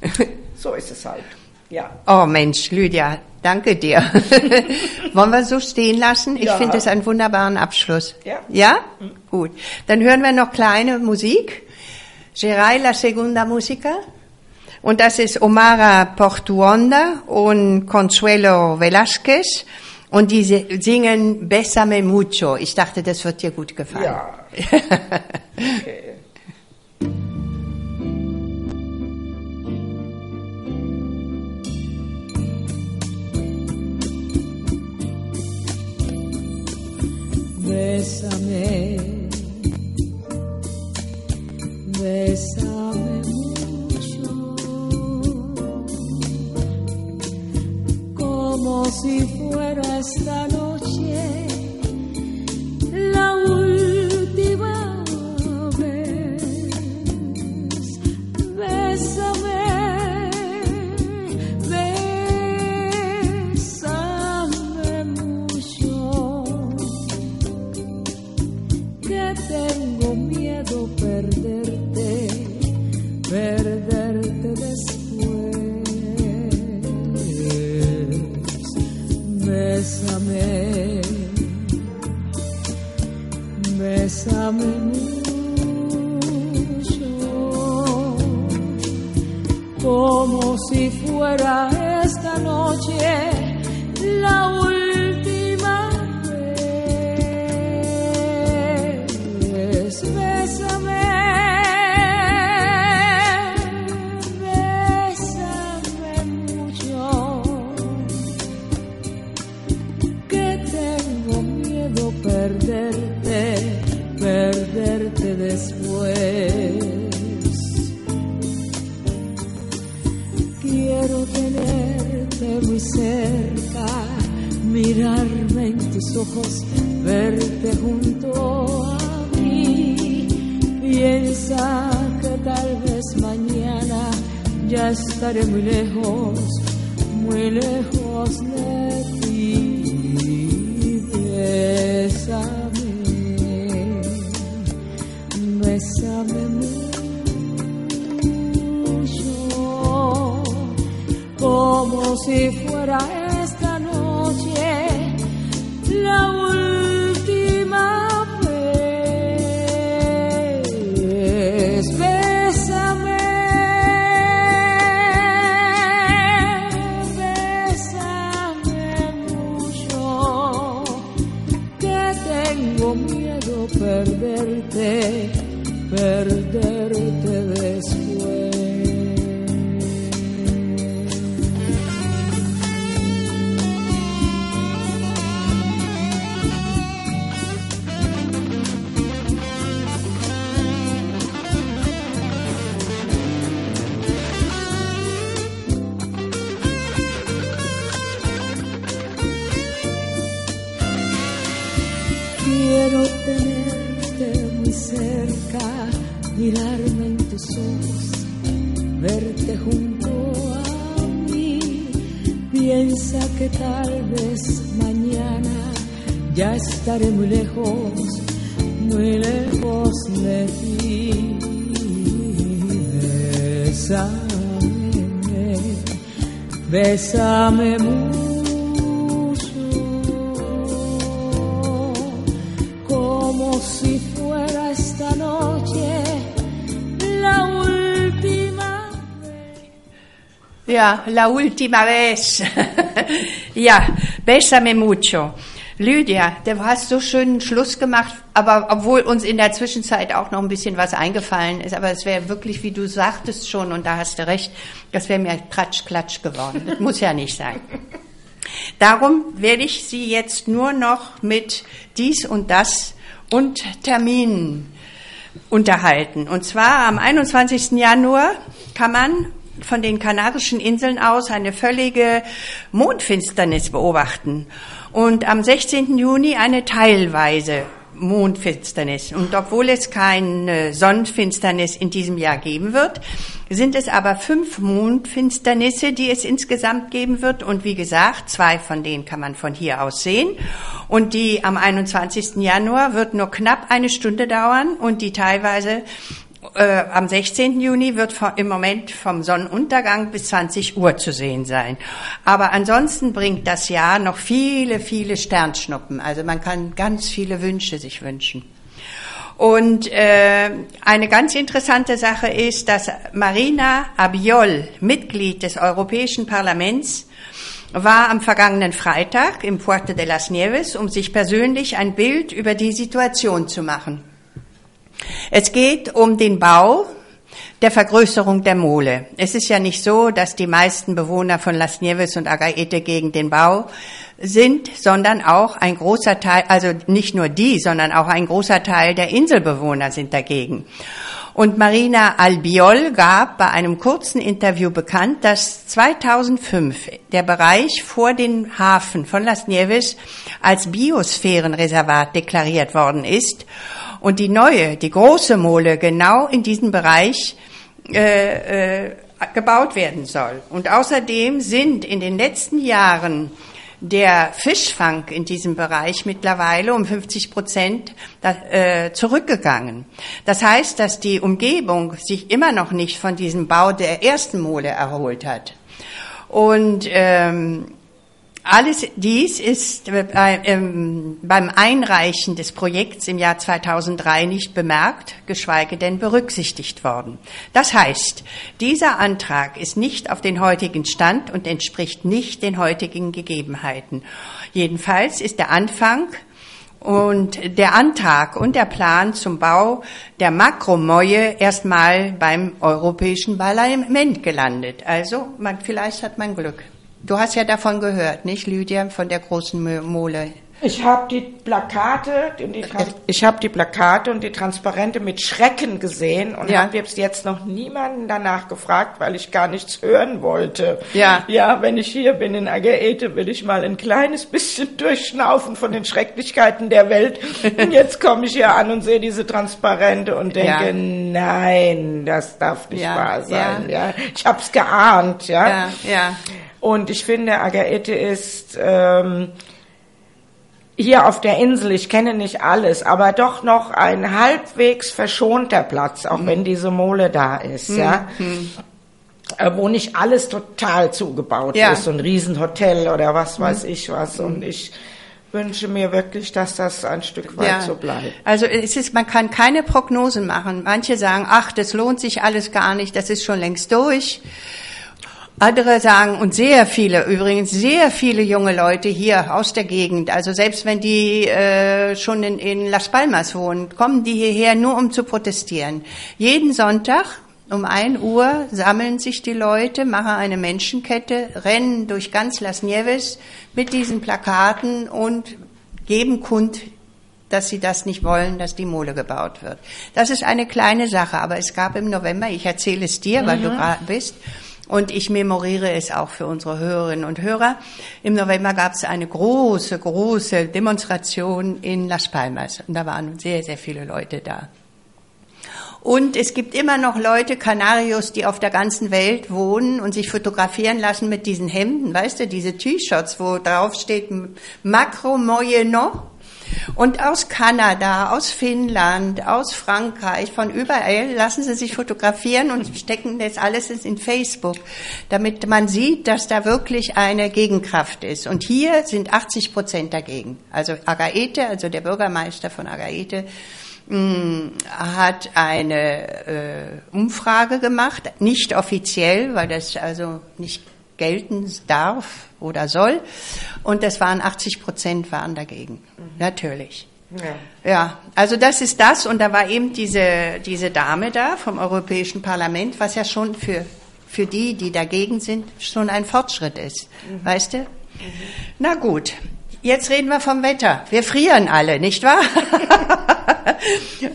ähm, so ist es halt. Ja. Oh Mensch, Lydia, danke dir. Wollen wir so stehen lassen? Ich ja. finde es einen wunderbaren Abschluss. Ja? Ja? Mhm. Gut. Dann hören wir noch kleine Musik. Gerai la segunda música. Und das ist Omara Portuonda und Consuelo Velázquez. Und die singen Bésame mucho. Ich dachte, das wird dir gut gefallen. Ja. Okay. Bésame, bésame. como si fuera esta noche la última vez. Bésame, bésame mucho, que tengo miedo perderte, perderte después. Bésame, bésame mucho, como si fuera esta noche la última vez. Bésame. Perderte, perderte después. Quiero tenerte muy cerca, mirarme en tus ojos, verte junto a mí. Piensa que tal vez mañana ya estaré muy lejos, muy lejos de ti. Bésame. Bésame mucho, como si fuera esta noche la última vez. Bésame, bésame mucho, que tengo miedo perderte, perderte después. Quiero tenerte muy cerca, mirarme en tus ojos, verte junto a mí. Piensa que tal vez mañana ya estaré muy lejos, muy lejos de ti. Bésame, bésame mucho, como si fuera esta noche. Ja, la última vez. Ja, bésame mucho. Lydia, du hast so schönen Schluss gemacht, aber obwohl uns in der Zwischenzeit auch noch ein bisschen was eingefallen ist, aber es wäre wirklich, wie du sagtest schon, und da hast du recht, das wäre mir Klatsch-Klatsch geworden. Das muss ja nicht sein. Darum werde ich Sie jetzt nur noch mit dies und das und Terminen unterhalten. Und zwar am einundzwanzigsten Januar kann man von den Kanarischen Inseln aus eine völlige Mondfinsternis beobachten und am sechzehnten Juni eine teilweise Mondfinsternis. Und obwohl es keine Sonnenfinsternis in diesem Jahr geben wird, sind es aber fünf Mondfinsternisse, die es insgesamt geben wird. Und wie gesagt, zwei von denen kann man von hier aus sehen. Und die am einundzwanzigsten Januar wird nur knapp eine Stunde dauern und die teilweise Äh, am sechzehnten Juni wird v- im Moment vom Sonnenuntergang bis zwanzig Uhr zu sehen sein. Aber ansonsten bringt das Jahr noch viele, viele Sternschnuppen. Also man kann ganz viele Wünsche sich wünschen. Und äh, eine ganz interessante Sache ist, dass Marina Albiol, Mitglied des Europäischen Parlaments, war am vergangenen Freitag im Puerto de las Nieves, um sich persönlich ein Bild über die Situation zu machen. Es geht um den Bau der Vergrößerung der Mole. Es ist ja nicht so, dass die meisten Bewohner von Las Nieves und Agaete gegen den Bau sind, sondern auch ein großer Teil, also nicht nur die, sondern auch ein großer Teil der Inselbewohner sind dagegen. Und Marina Albiol gab bei einem kurzen Interview bekannt, dass zweitausendfünf der Bereich vor dem Hafen von Las Nieves als Biosphärenreservat deklariert worden ist und die neue, die große Mole genau in diesem Bereich äh, äh, gebaut werden soll. Und außerdem sind in den letzten Jahren der Fischfang in diesem Bereich mittlerweile um fünfzig Prozent zurückgegangen. Das heißt, dass die Umgebung sich immer noch nicht von diesem Bau der ersten Mole erholt hat. Und ähm, alles dies ist bei, ähm, beim Einreichen des Projekts im Jahr zweitausenddrei nicht bemerkt, geschweige denn berücksichtigt worden. Das heißt, dieser Antrag ist nicht auf den heutigen Stand und entspricht nicht den heutigen Gegebenheiten. Jedenfalls ist der Anfang und der Antrag und der Plan zum Bau der Makromoje erstmal beim Europäischen Parlament gelandet. Also man, vielleicht hat man Glück. Du hast ja davon gehört, nicht, Lydia, von der großen Mole? Ich habe die Plakate und die, Trans- ich hab die Plakate und die Transparente mit Schrecken gesehen und ja. habe jetzt noch niemanden danach gefragt, weil ich gar nichts hören wollte. Ja, ja, wenn ich hier bin in Agaete, will ich mal ein kleines bisschen durchschnaufen von den Schrecklichkeiten der Welt. Und jetzt komme ich hier an und sehe diese Transparente und denke, ja. nein, das darf nicht ja. wahr sein. Ja. Ja. Ich habe es geahnt. Ja, ja. ja. Und ich finde, Agaete ist ähm, hier auf der Insel, ich kenne nicht alles, aber doch noch ein halbwegs verschonter Platz, auch mhm. wenn diese Mole da ist, mhm. ja, äh, wo nicht alles total zugebaut ja. ist, so ein Riesenhotel oder was weiß mhm. ich was. Und ich wünsche mir wirklich, dass das ein Stück weit ja. so bleibt. Also es ist, man kann keine Prognosen machen. Manche sagen, ach, das lohnt sich alles gar nicht, das ist schon längst durch. Andere sagen, und sehr viele, übrigens sehr viele junge Leute hier aus der Gegend, also selbst wenn die äh, schon in, in Las Palmas wohnen, kommen die hierher nur um zu protestieren. Jeden Sonntag um ein Uhr sammeln sich die Leute, machen eine Menschenkette, rennen durch ganz Las Nieves mit diesen Plakaten und geben kund, dass sie das nicht wollen, dass die Mole gebaut wird. Das ist eine kleine Sache, aber es gab im November, ich erzähle es dir, weil mhm. du gerade bist, und ich memoriere es auch für unsere Hörerinnen und Hörer. Im November gab es eine große, große Demonstration in Las Palmas. Und da waren sehr, sehr viele Leute da. Und es gibt immer noch Leute, Kanarios, die auf der ganzen Welt wohnen und sich fotografieren lassen mit diesen Hemden, weißt du, diese T-Shirts, wo drauf steht Macro Moyeno. Und aus Kanada, aus Finnland, aus Frankreich, von überall lassen sie sich fotografieren und stecken das alles in Facebook, damit man sieht, dass da wirklich eine Gegenkraft ist. Und hier sind achtzig Prozent dagegen. Also Agaete, also der Bürgermeister von Agaete, hat eine äh, Umfrage gemacht, nicht offiziell, weil das also nicht gelten darf oder soll, und das waren achtzig Prozent waren dagegen, mhm. natürlich. Ja. ja, also das ist das, und da war eben diese diese Dame da vom Europäischen Parlament, was ja schon für für die, die dagegen sind, schon ein Fortschritt ist, mhm. weißt du? Mhm. Na gut, jetzt reden wir vom Wetter. Wir frieren alle, nicht wahr?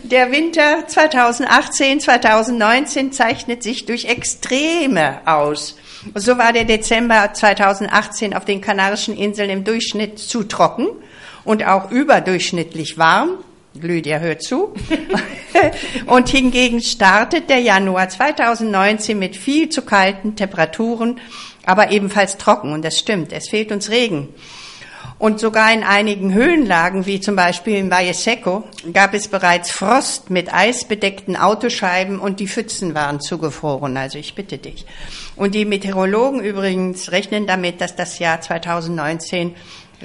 Der Winter zweitausendachtzehn, zweitausendneunzehn zeichnet sich durch Extreme aus. So war der Dezember zweitausendachtzehn auf den Kanarischen Inseln im Durchschnitt zu trocken und auch überdurchschnittlich warm. Lydia, hört zu. Und hingegen startet der Januar zweitausendneunzehn mit viel zu kalten Temperaturen, aber ebenfalls trocken. Und das stimmt, es fehlt uns Regen. Und sogar in einigen Höhenlagen, wie zum Beispiel in Valle Seco, gab es bereits Frost mit eisbedeckten Autoscheiben und die Pfützen waren zugefroren. Also ich bitte dich. Und die Meteorologen übrigens rechnen damit, dass das Jahr zweitausendneunzehn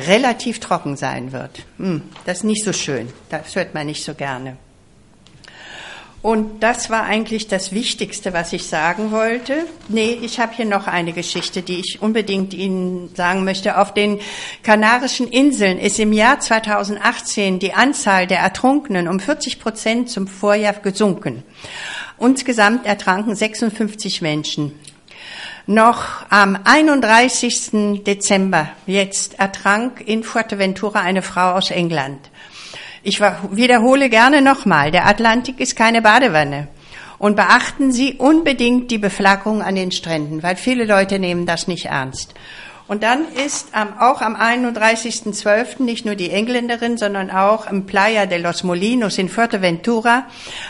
relativ trocken sein wird. Hm, das ist nicht so schön. Das hört man nicht so gerne. Und das war eigentlich das Wichtigste, was ich sagen wollte. Nee, ich habe hier noch eine Geschichte, die ich unbedingt Ihnen sagen möchte. Auf den Kanarischen Inseln ist im Jahr zweitausendachtzehn die Anzahl der Ertrunkenen um vierzig Prozent zum Vorjahr gesunken. Insgesamt ertranken sechsundfünfzig Menschen. Noch am einunddreißigsten Dezember jetzt ertrank in Fuerteventura eine Frau aus England. Ich wiederhole gerne nochmal, der Atlantik ist keine Badewanne. Und beachten Sie unbedingt die Beflaggung an den Stränden, weil viele Leute nehmen das nicht ernst. Und dann ist am, auch am einunddreißigsten zwölften nicht nur die Engländerin, sondern auch im Playa de los Molinos in Fuerteventura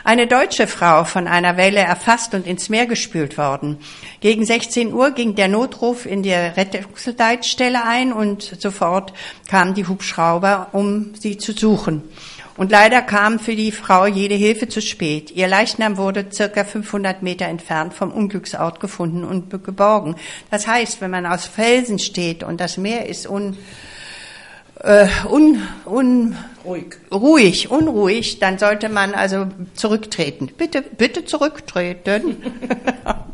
eine deutsche Frau von einer Welle erfasst und ins Meer gespült worden. Gegen sechzehn Uhr ging der Notruf in die Rettungsleitstelle ein und sofort kamen die Hubschrauber, um sie zu suchen. Und leider kam für die Frau jede Hilfe zu spät. Ihr Leichnam wurde circa fünfhundert Meter entfernt vom Unglücksort gefunden und geborgen. Das heißt, wenn man auf Felsen steht und das Meer ist un, äh, un, un, ruhig. ruhig, unruhig, dann sollte man also zurücktreten. Bitte, bitte zurücktreten.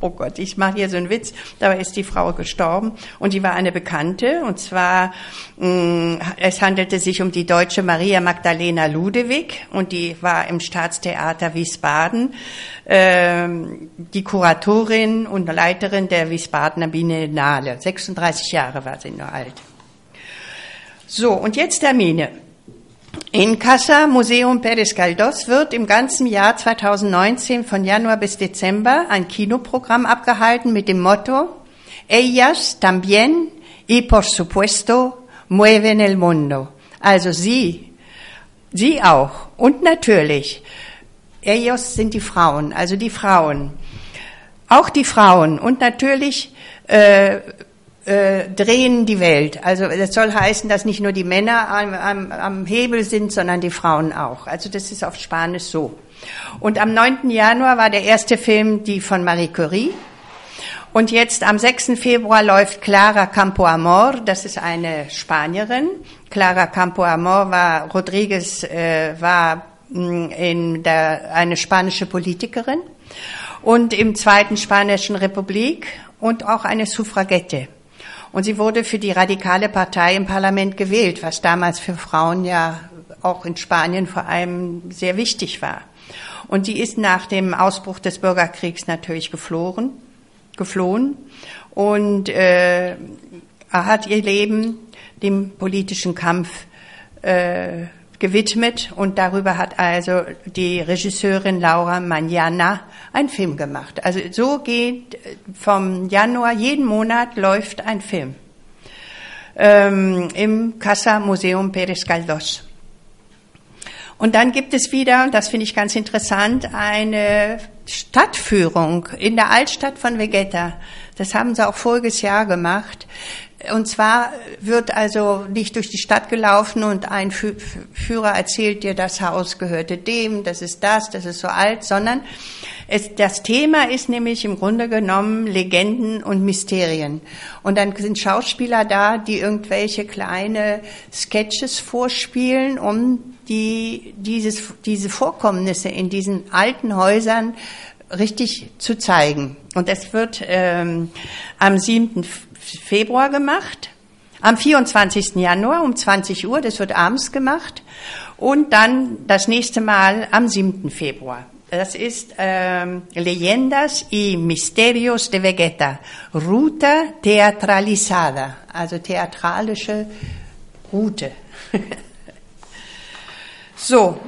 Oh Gott, ich mache hier so einen Witz. Dabei ist die Frau gestorben und die war eine Bekannte. Und zwar, es handelte sich um die deutsche Maria Magdalena Ludewig und die war im Staatstheater Wiesbaden ähm, die Kuratorin und Leiterin der Wiesbadener Biennale. sechsunddreißig Jahre war sie nur alt. So, und jetzt Termine. In Casa Museo Pérez Galdós wird im ganzen Jahr zweitausendneunzehn von Januar bis Dezember ein Kinoprogramm abgehalten mit dem Motto Ellas también y por supuesto mueven el mundo. Also sie, sie auch und natürlich, ellos sind die Frauen, also die Frauen, auch die Frauen und natürlich äh, Äh, drehen die Welt. Also das soll heißen, dass nicht nur die Männer am, am, am Hebel sind, sondern die Frauen auch. Also das ist auf Spanisch so. Und am neunten Januar war der erste Film, die von Marie Curie. Und jetzt am sechsten Februar läuft Clara Campoamor, das ist eine Spanierin. Clara Campoamor war, Rodríguez äh, war mh, in der, eine spanische Politikerin und im Zweiten Spanischen Republik und auch eine Suffragette. Und sie wurde für die radikale Partei im Parlament gewählt, was damals für Frauen ja auch in Spanien vor allem sehr wichtig war. Und sie ist nach dem Ausbruch des Bürgerkriegs natürlich geflohen, geflohen und äh, hat ihr Leben dem politischen Kampf äh, gewidmet. Und darüber hat also die Regisseurin Laura Magnana einen Film gemacht. Also so geht vom Januar, jeden Monat läuft ein Film ähm, im Casa Museo Pérez Galdós. Und dann gibt es wieder, und das finde ich ganz interessant, eine Stadtführung in der Altstadt von Vegeta. Das haben sie auch voriges Jahr gemacht. Und zwar wird also nicht durch die Stadt gelaufen und ein Führer erzählt dir, das Haus gehörte dem, das ist das, das ist so alt, sondern es, das Thema ist nämlich im Grunde genommen Legenden und Mysterien. Und dann sind Schauspieler da, die irgendwelche kleine Sketches vorspielen, um die, dieses, diese Vorkommnisse in diesen alten Häusern richtig zu zeigen. Und das wird ähm, am siebten Februar gemacht, am vierundzwanzigsten Januar um zwanzig Uhr, das wird abends gemacht und dann das nächste Mal am siebten Februar. Das ist ähm, Leyendas y Misterios de Vegeta, Ruta Teatralizada, also theatralische Route. So,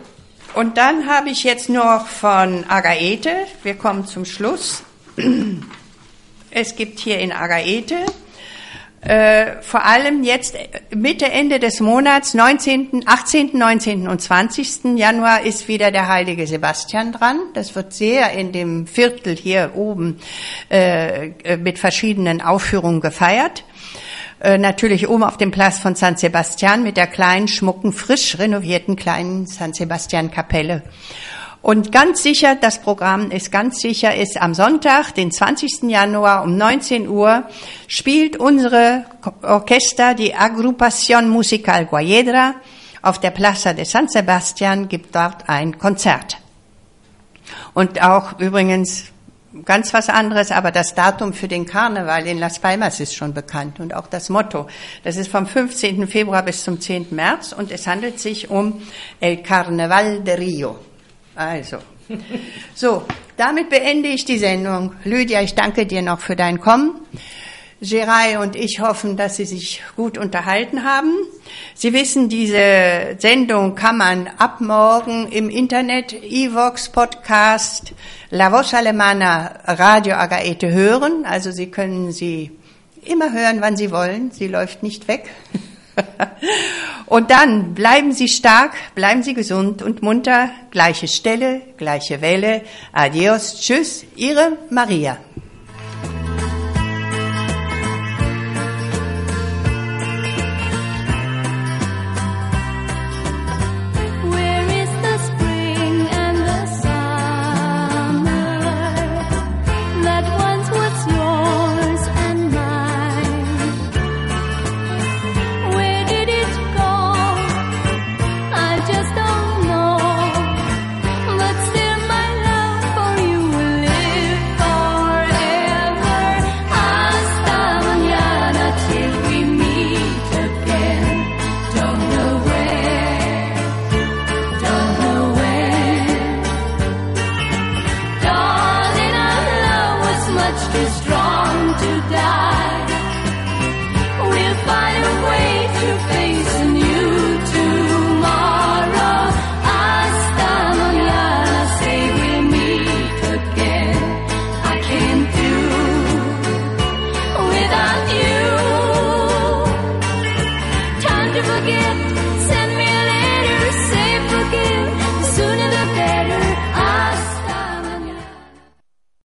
und dann habe ich jetzt noch von Agaete, wir kommen zum Schluss. Es gibt hier in Agaete Äh, vor allem jetzt Mitte, Ende des Monats, neunzehnten, achtzehnten, neunzehnten und zwanzigsten Januar ist wieder der heilige Sebastian dran. Das wird sehr in dem Viertel hier oben äh, mit verschiedenen Aufführungen gefeiert. Äh, natürlich oben auf dem Platz von San Sebastian mit der kleinen, schmucken, frisch renovierten kleinen San Sebastian-Kapelle. Und ganz sicher, das Programm ist ganz sicher, ist am Sonntag, den zwanzigsten Januar um neunzehn Uhr, spielt unsere Orchester, die Agrupación Musical Guayedra, auf der Plaza de San Sebastián, gibt dort ein Konzert. Und auch übrigens ganz was anderes, aber das Datum für den Karneval in Las Palmas ist schon bekannt und auch das Motto. Das ist vom fünfzehnten Februar bis zum zehnten März und es handelt sich um El Carnaval de Río. Also, so, damit beende ich die Sendung. Lydia, ich danke dir noch für dein Kommen. Geray und ich hoffen, dass Sie sich gut unterhalten haben. Sie wissen, diese Sendung kann man ab morgen im Internet, iVox Podcast, La Voz Alemana, Radio Agagete hören. Also Sie können sie immer hören, wann Sie wollen. Sie läuft nicht weg. Und dann bleiben Sie stark, bleiben Sie gesund und munter. Gleiche Stelle, gleiche Welle. Adios, tschüss, Ihre Maria.